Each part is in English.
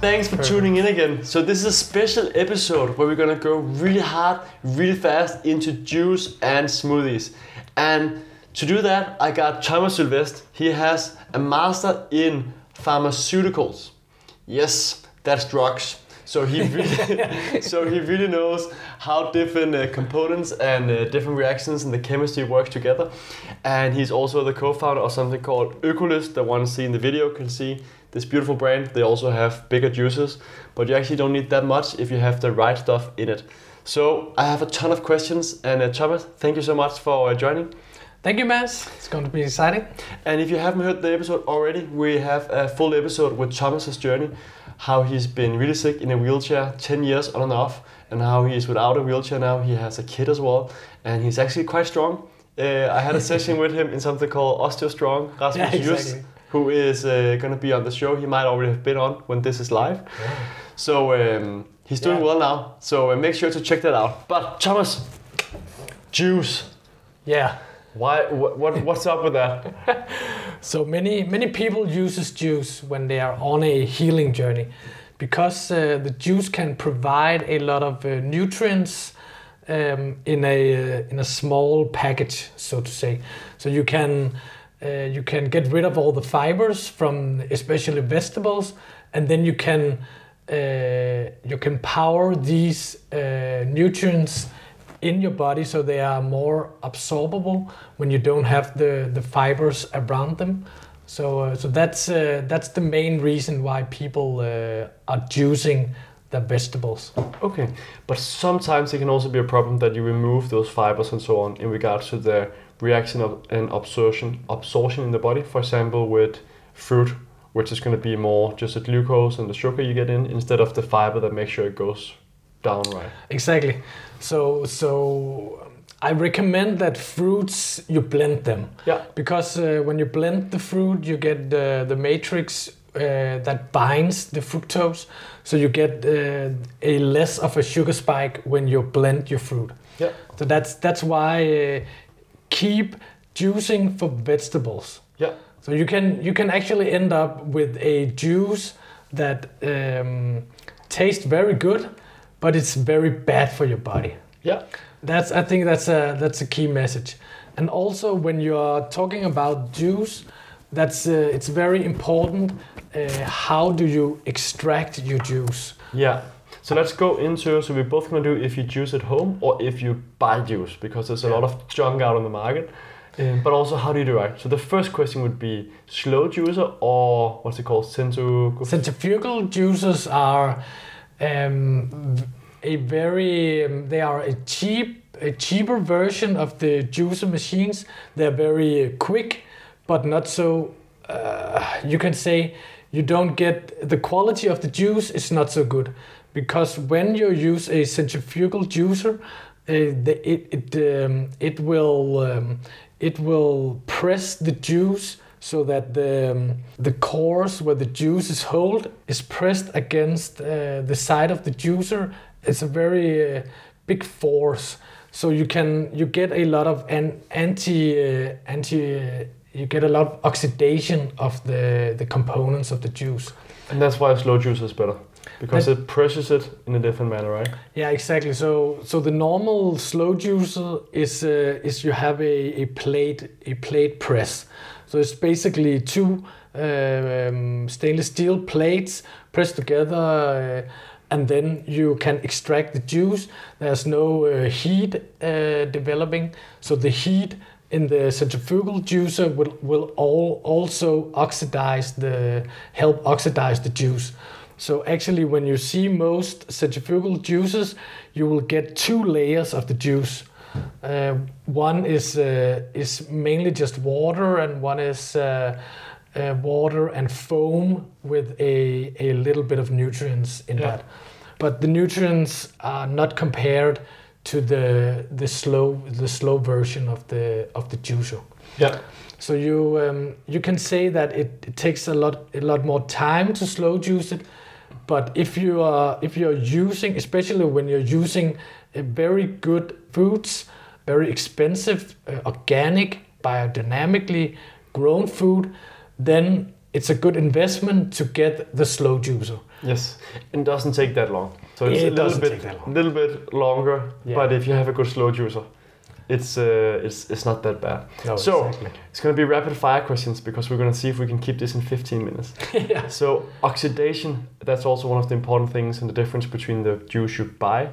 Thanks for tuning in again. So this is a special episode where we're going to go really hard, really fast into juice and smoothies. And to do that, I got Thomas Sylvest. He has a master in pharmaceuticals. Yes, that's drugs. So he really, knows how different components and different reactions and the chemistry works together. And he's also the co-founder of something called Økolyst. The one seen in the video can see this beautiful brand. They also have bigger juices, but you actually don't need that much if you have the right stuff in it. So I have a ton of questions, and Thomas, thank you so much for joining. Thank you, Mads. It's going to be exciting. And if you haven't heard the episode already, we have a full episode with Thomas's journey, how he's been really sick in a wheelchair 10 years on and off, and how he's without a wheelchair now. He has a kid as well, and he's actually quite strong. I had a session with him in something called Osteo Strong. Rasmus, yeah, exactly. Who is going to be on the show. He might already have been on when this is live. Yeah. So he's doing well now. So make sure to check that out. But Thomas, juice. Yeah. Why? What's up with that? So many people uses juice when they are on a healing journey, because the juice can provide a lot of nutrients in a small package, so to say. So you can get rid of all the fibers from especially vegetables, and then you can power these nutrients in your body so they are more absorbable when you don't have the fibers around them. So that's the main reason why people are juicing the vegetables. Okay, but sometimes it can also be a problem that you remove those fibers and so on in regards to the reaction of and absorption in the body, for example with fruit, which is going to be more just the glucose and the sugar you get in instead of the fiber that makes sure it goes down right. Exactly. So I recommend that fruits, you blend them. Yeah. Because when you blend the fruit, you get the matrix that binds the fructose, so you get a less of a sugar spike when you blend your fruit. Yeah. So that's why keep juicing for vegetables. Yeah. So you can actually end up with a juice that tastes very good, but it's very bad for your body. Yeah. I think that's a key message. And also when you're talking about juice, it's very important how do you extract your juice. Yeah. So let's go into, so we're both going to do if you juice at home or if you buy juice, because there's a lot of junk out on the market. But also, how do you do it? So the first question would be slow juicer or what's it called? Centrifugal juicers are a cheaper version of the juicer machines. They're very quick, but not so. You can say you don't get the quality of the juice is not so good, because when you use a centrifugal juicer, it will press the juice so that the cores where the juice is held is pressed against the side of the juicer. It's a very big force, so you get a lot of you get a lot of oxidation of the components of the juice. And that's why a slow juice is better, because it presses it in a different manner, right? Yeah, exactly. So the normal slow juicer is you have a plate press. So it's basically two stainless steel plates pressed together, and then you can extract the juice. There's no heat developing, so the heat in the centrifugal juicer will also help oxidize the juice. So actually, when you see most centrifugal juices, you will get two layers of the juice. One is mainly just water, and one is water and foam with a little bit of nutrients in that. But the nutrients are not compared to the slow version of the juicer. Yeah. So you can say that it takes a lot more time to slow juice it, but if you're using, especially when you're using a very good foods, very expensive organic, biodynamically grown food, then it's a good investment to get the slow juicer. Yes, and doesn't take that long. So it's a little bit longer, yeah. But if you have a good slow juicer, it's not that bad. No, so exactly. It's going to be rapid fire questions because we're going to see if we can keep this in 15 minutes. Yeah. So oxidation, that's also one of the important things and the difference between the juice you buy.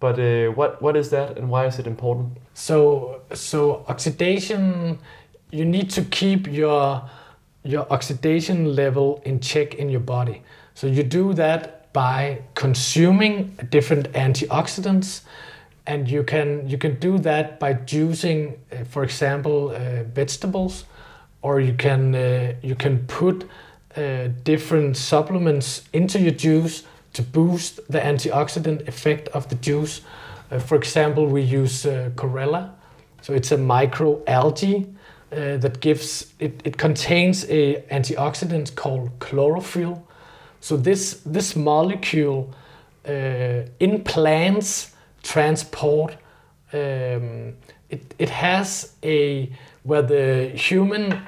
But what is that and why is it important? So oxidation, you need to keep your oxidation level in check in your body. So you do that by consuming different antioxidants. And you can do that by juicing, for example, vegetables, or you can put different supplements into your juice to boost the antioxidant effect of the juice. For example, we use chlorella, so it's a microalgae that gives it. It contains a antioxidant called chlorophyll. So this molecule in plants. Transport. It has where the human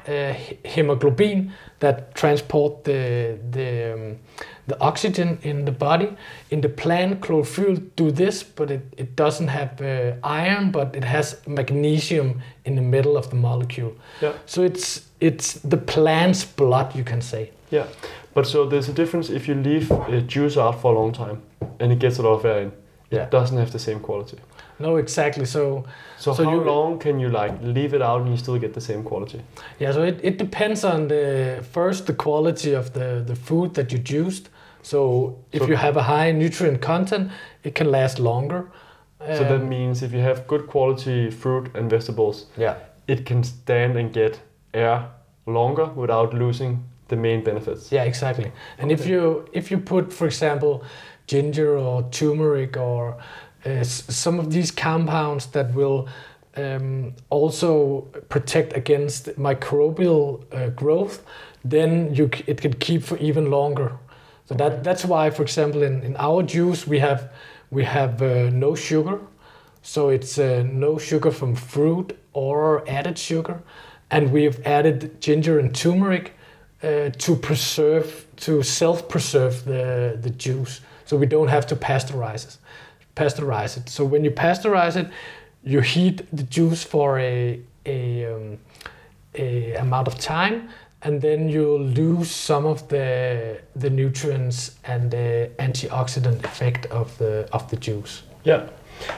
hemoglobin that transport the oxygen in the body. In the plant, chlorophyll do this, but it doesn't have iron, but it has magnesium in the middle of the molecule. Yeah. So it's the plant's blood, you can say. Yeah, but so there's a difference if you leave juice out for a long time, and it gets a lot of air in. Yeah. It doesn't have the same quality. No, exactly. So how long can you leave it out and you still get the same quality? Yeah, so it depends on the quality of the food that you juiced. So if you have a high nutrient content, it can last longer. So that means if you have good quality fruit and vegetables, yeah, it can stand and get air longer without losing the main benefits. Yeah, exactly. And okay. if you put, for example, ginger or turmeric or some of these compounds that will also protect against microbial growth, then it can keep for even longer. So okay. That's why, for example, in our juice we have no sugar, so it's no sugar from fruit or added sugar, and we have added ginger and turmeric to self-preserve the juice. So we don't have to pasteurize it. So when you pasteurize it, you heat the juice for a amount of time, and then you'll lose some of the nutrients and the antioxidant effect of the juice. Yeah.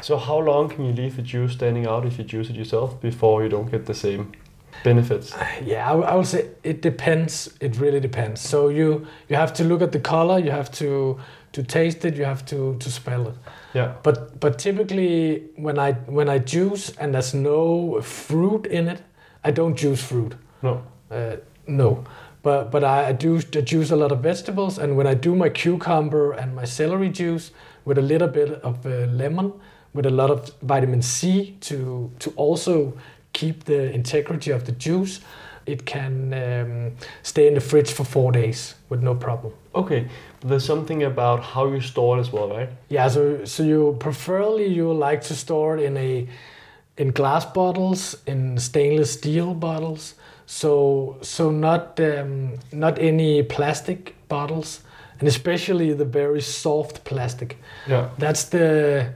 So how long can you leave the juice standing out if you juice it yourself before you don't get the same benefits? Yeah, I would say it depends. It really depends. So you have to look at the color. You have to taste it, you have to smell it. Yeah. But typically when I juice and there's no fruit in it, I don't juice fruit. No. No. But I do juice a lot of vegetables, and when I do my cucumber and my celery juice with a little bit of lemon, with a lot of vitamin C to also keep the integrity of the juice, it can stay in the fridge for 4 days with no problem. Okay, there's something about how you store it as well, right? Yeah, so you preferably you like to store it in glass bottles, in stainless steel bottles, so not any plastic bottles, and especially the very soft plastic. Yeah, that's the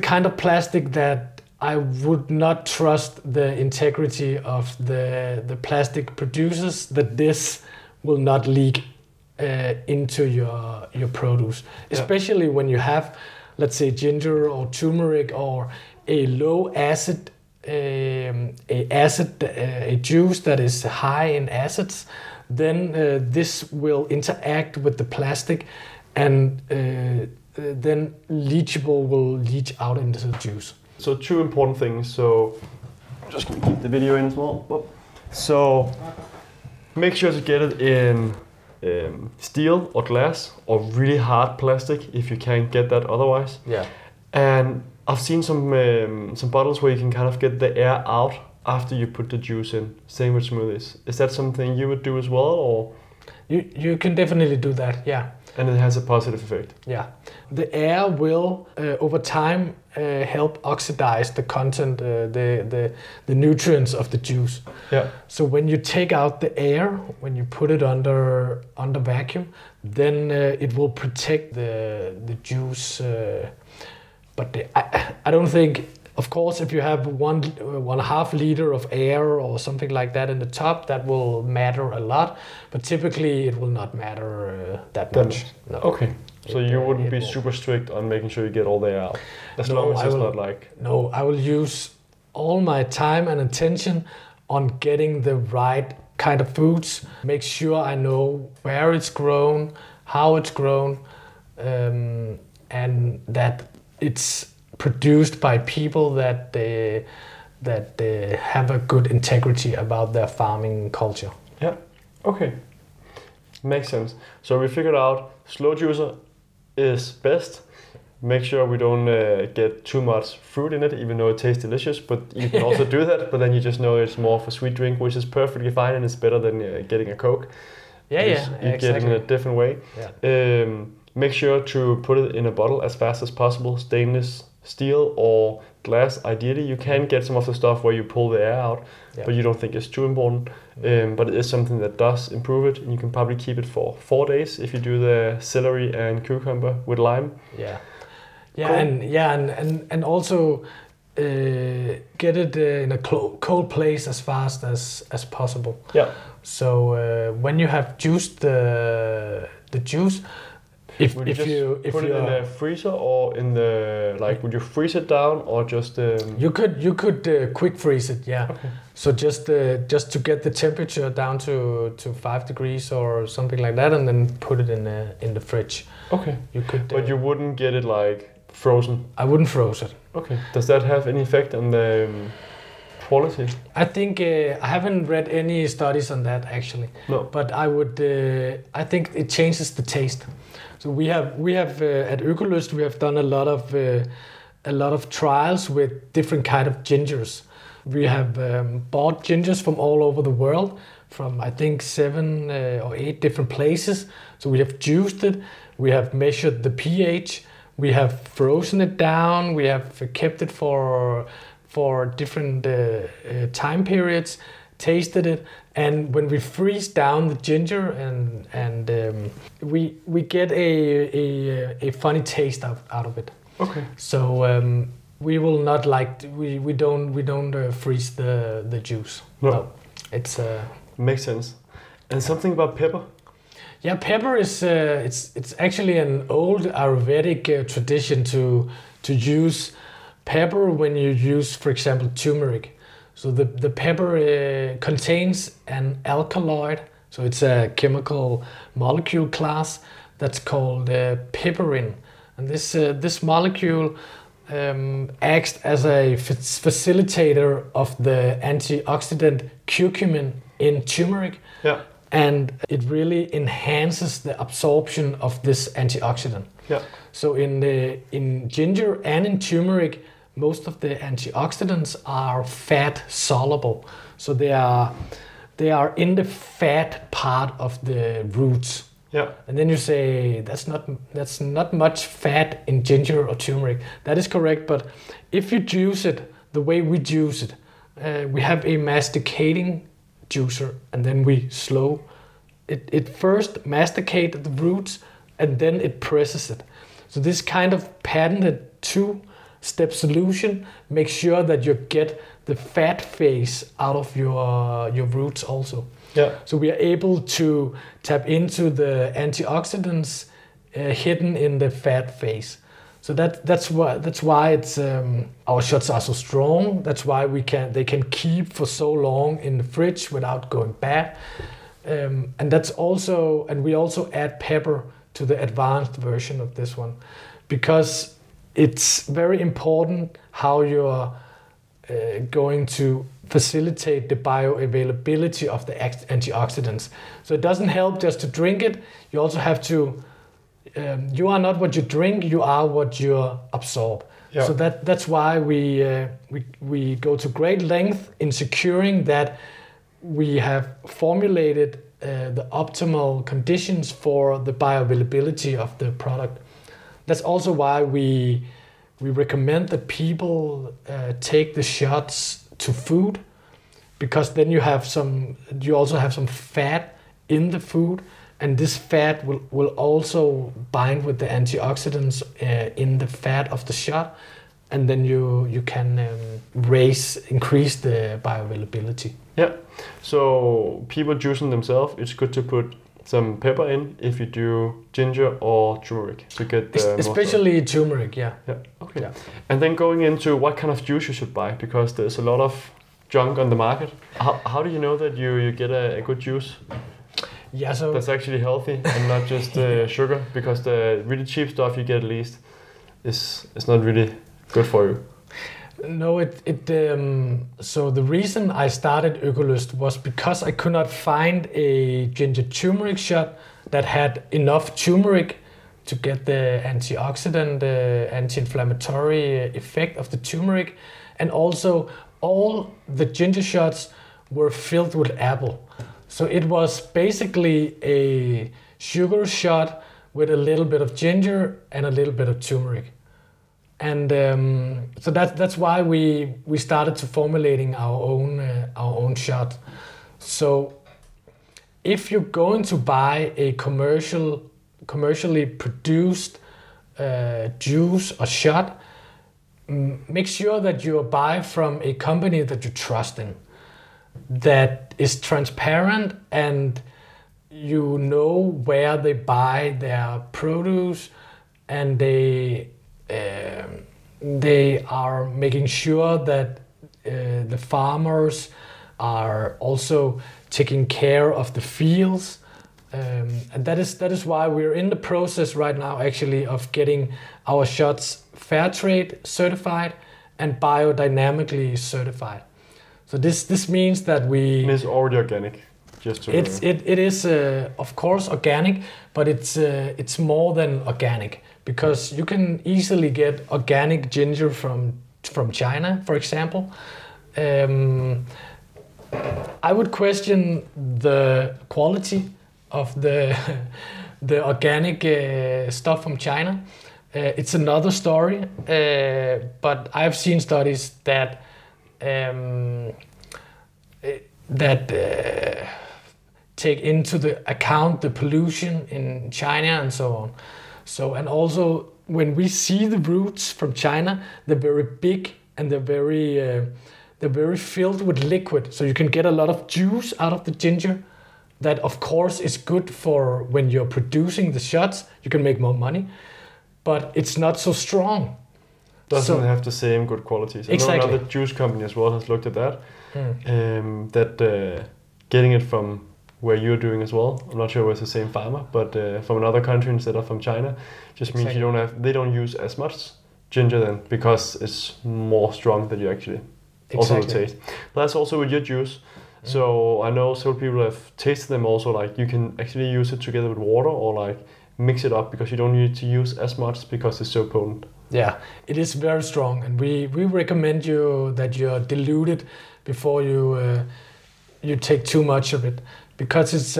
kind of plastic that I would not trust the integrity of the plastic producers that this will not leak into your produce, yeah. Especially when you have, let's say, ginger or turmeric or a low acid, a juice that is high in acids. Then this will interact with the plastic, and then leachable will leach out into the juice. So two important things. So just gonna keep the video in as well. So make sure to get it in steel or glass or really hard plastic if you can't get that otherwise. Yeah. And I've seen some bottles where you can kind of get the air out after you put the juice in. Same with smoothies. Is that something you would do as well, or? You can definitely do that, yeah. And it has a positive effect. Yeah. The air will, over time, help oxidize the content, the nutrients of the juice. Yeah. So when you take out the air, when you put it under vacuum, then it will protect the juice. But I don't think, of course, if you have one half liter of air or something like that in the top, that will matter a lot. But typically, it will not matter that much. No. Okay, so you wouldn't be super strict on making sure you get all the air out, No, I will use all my time and attention on getting the right kind of foods. Make sure I know where it's grown, how it's grown, and that it's produced by people that have a good integrity about their farming culture. Yeah. Okay. Makes sense. So we figured out slow juicer is best. Make sure we don't get too much fruit in it, even though it tastes delicious. But you can also do that. But then you just know it's more of a sweet drink, which is perfectly fine, and it's better than getting a Coke. You get it in a different way. Yeah. Make sure to put it in a bottle as fast as possible, stainless steel or glass, ideally. You can get some of the stuff where you pull the air out, but you don't think it's too important. But it is something that does improve it, and you can probably keep it for 4 days if you do the celery and cucumber with lime. And also get it in a cold place as fast as possible. Yeah. So when you have juiced the juice. Would you put it in the freezer or in the would you freeze it down or just? You could quick freeze it, yeah. Okay. So just to get the temperature down to 5 degrees or something like that, and then put it in the fridge. Okay. You could. But you wouldn't get it frozen. I wouldn't freeze it. Okay. Does that have any effect on the quality? I think I haven't read any studies on that actually. No. But I would. I think it changes the taste. So we have at Økolyst we have done a lot of trials with different kind of gingers. We have bought gingers from all over the world, from I think 7 or 8 different places. So we have juiced it, we have measured the pH, we have frozen it down, we have kept it for different time periods, tasted it. And when we freeze down the ginger, and we get a funny taste out of it. Okay. So we will not we don't freeze the juice. No. It's makes sense. And something about pepper. Yeah, pepper is it's actually an old Ayurvedic tradition to use pepper when you use, for example, turmeric. So the pepper contains an alkaloid, so it's a chemical molecule class that's called piperin, and this molecule acts as a facilitator of the antioxidant curcumin in turmeric, and it really enhances the absorption of this antioxidant. Yeah. So in ginger and in turmeric, most of the antioxidants are fat soluble, so they are in the fat part of the roots. Yeah. And then you say that's not much fat in ginger or turmeric. That is correct, but if you juice it the way we juice it, we have a masticating juicer, and then we slow it. It first masticates the roots, and then it presses it. So this kind of patented two-step solution, make sure that you get the fat phase out of your roots also. Yeah. So we are able to tap into the antioxidants hidden in the fat phase. So that's why it's our shots are so strong. That's why they can keep for so long in the fridge without going bad. And we also add pepper to the advanced version of this one, because it's very important how you're going to facilitate the bioavailability of the antioxidants. So it doesn't help just to drink it. You also have to, you are not what you drink, you are what you absorb. Yeah. So that's why we go to great length in securing that we have formulated the optimal conditions for the bioavailability of the product. That's also why we recommend that people take the shots to food, because then you also have some fat in the food, and this fat will also bind with the antioxidants in the fat of the shot, and then you can increase the bioavailability. Yeah, so people juicing themselves, it's good to put some pepper in if you do ginger or turmeric to get the especially more turmeric. Yeah. Okay. Yeah. And then going into what kind of juice you should buy, because there's a lot of junk on the market. How do you know that you get a good juice? Yeah, so that's actually healthy and not just sugar, because the really cheap stuff you get at least is not really good for you. No, so the reason I started Økolyst was because I could not find a ginger turmeric shot that had enough turmeric to get the antioxidant, anti-inflammatory effect of the turmeric. And also all the ginger shots were filled with apple. So it was basically a sugar shot with a little bit of ginger and a little bit of turmeric. And so that's why we started to formulating our own shot. So if you're going to buy a commercially produced juice or shot, make sure that you buy from a company that you trust in, that is transparent, and you know where they buy their produce, and they are making sure that the farmers are also taking care of the fields, and that is why we're in the process right now, actually, of getting our shots fair trade certified and biodynamically certified. So this means that we. And it's already organic, just to. It is of course organic, but it's more than organic. Because you can easily get organic ginger from China, for example. I would question the quality of the organic stuff from China. It's another story, but I've seen studies that that take into the account the pollution in China and so on. So, and also when we see the roots from China, they're very big and they're very filled with liquid. So you can get a lot of juice out of the ginger. That of course is good for when you're producing the shots. You can make more money, but it's not so strong. Doesn't have the same good qualities. Exactly. I know another juice company as well has looked at that. Getting it from where you're doing as well. I'm not sure where it's the same farmer, but from another country instead of from China, just means they don't use as much ginger then, because it's more strong than you actually also taste. But that's also with your juice. Mm. So I know several people have tasted them also, like you can actually use it together with water or like mix it up, because you don't need to use as much because it's so potent. Yeah, it is very strong, and we recommend you that you dilute it before you take too much of it. Because it's,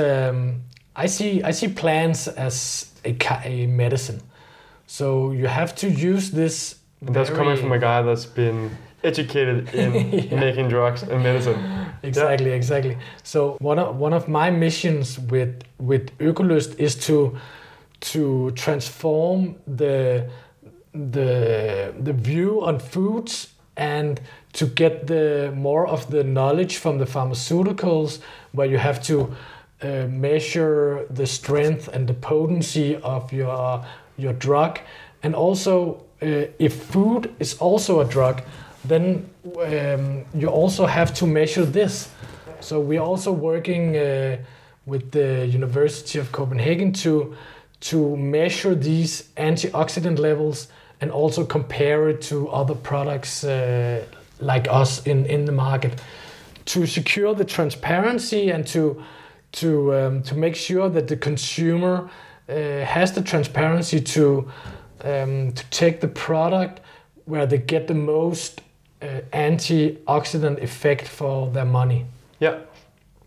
I see plants as a medicine, so you have to use this. That's coming from a guy that's been educated in making drugs and medicine. Exactly, yeah. Exactly. So one of my missions with Økolyst is to transform the view on foods, and to get the more of the knowledge from the pharmaceuticals, where you have to measure the strength and the potency of your drug. And also if food is also a drug, then you also have to measure this. So we're also working with the University of Copenhagen to measure these antioxidant levels, and also compare it to other products like us in the market, to secure the transparency and to make sure that the consumer has the transparency to take the product where they get the most antioxidant effect for their money. Yeah,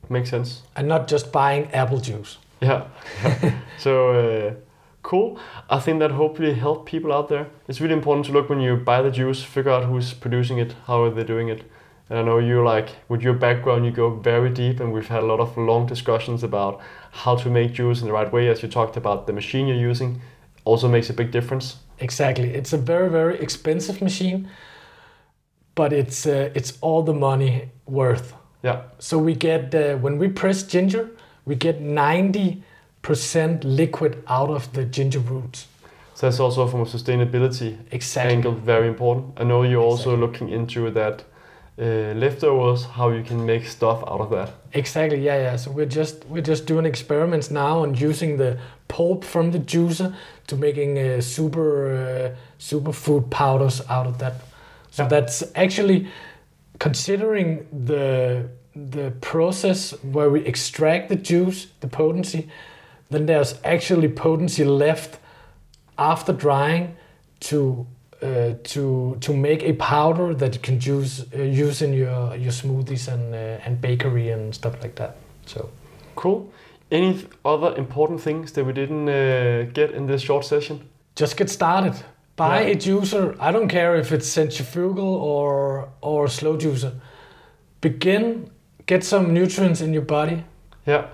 makes sense. And not just buying apple juice. Yeah. So cool. I think that hopefully helped people out there. It's really important to look when you buy the juice, figure out who's producing it, how are they doing it. And I know you, like, with your background, you go very deep, and we've had a lot of long discussions about how to make juice in the right way. As you talked about, the machine you're using also makes a big difference. Exactly. It's a very, very expensive machine, but it's all the money worth. Yeah. So we get, when we press ginger, we get 90% liquid out of the ginger roots. So that's also from a sustainability angle very important. I know you're also looking into that. Leftovers, how you can make stuff out of that. Exactly, yeah. So we're just doing experiments now on using the pulp from the juicer to making super food powders out of that. So that's actually considering the process where we extract the juice, the potency. Then there's actually potency left after drying to make a powder that you can use in your smoothies and bakery and stuff like that. So cool. Any other important things that we didn't get in this short session? Just get started. Buy a juicer. I don't care if it's centrifugal or slow juicer. Begin. Get some nutrients in your body. Yeah.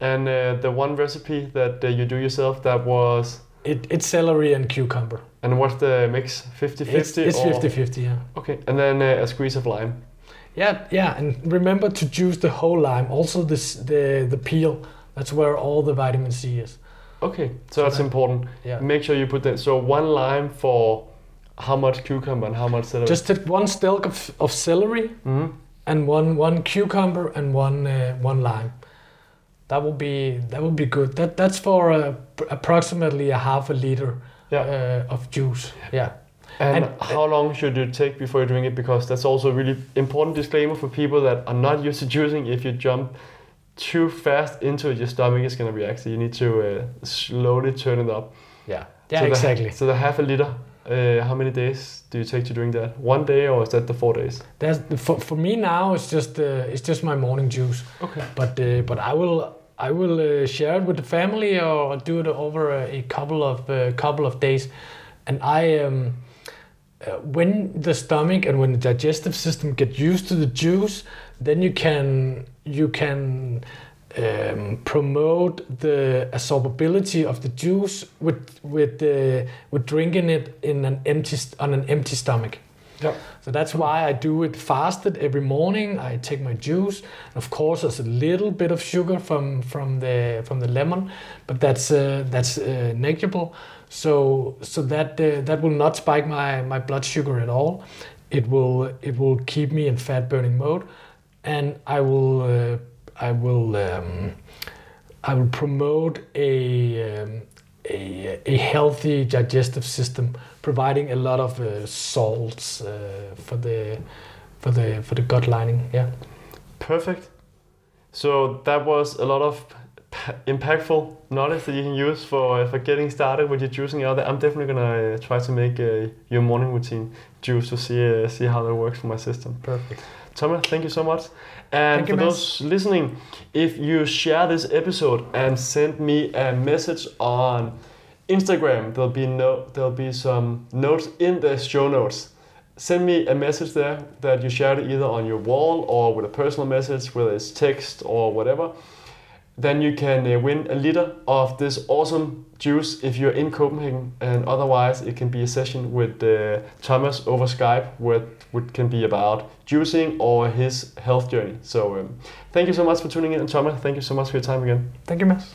And the one recipe that you do yourself, that was? It's celery and cucumber. And what's the mix? 50-50? It's 50-50, yeah. Okay, and then a squeeze of lime. Yeah, and remember to juice the whole lime. Also the peel, that's where all the vitamin C is. Okay, so that's important. Yeah. Make sure you put that. So one lime for how much cucumber and how much celery? Just take one stalk of celery and one cucumber and one lime. That will be good. That's for approximately a half a liter of juice. Yeah. And how long should you take before you're doing it? Because that's also a really important disclaimer for people that are not used to juicing. If you jump too fast into it, your stomach is going to react. So you need to slowly turn it up. Yeah. So exactly. So the half a liter. How many days do you take to doing that? 1 day, or is that the 4 days? For me now, it's just my morning juice. Okay. But I will share it with the family or do it over a couple of days. And when the stomach and when the digestive system get used to the juice, then you can promote the absorbability of the juice with drinking it on an empty stomach. Yeah. So that's why I do it fasted every morning. I take my juice. Of course, there's a little bit of sugar from the lemon, but that's negligible. So that will not spike my blood sugar at all. It will keep me in fat burning mode, and I will promote a healthy digestive system, providing a lot of salts for the gut lining. Yeah. Perfect. So that was a lot of impactful knowledge that you can use for getting started with your juicing out there. I'm definitely gonna try to make your morning routine juice to see how that works for my system. Perfect. Thomas, thank you so much. And for those listening, if you share this episode and send me a message on Instagram, there'll be some notes in the show notes. Send me a message there that you shared either on your wall or with a personal message, whether it's text or whatever. Then you can win a liter of this awesome juice if you're in Copenhagen, and otherwise it can be a session with Thomas over Skype, which can be about juicing or his health journey. So thank you so much for tuning in, and Thomas, thank you so much for your time again. Thank you, Mads.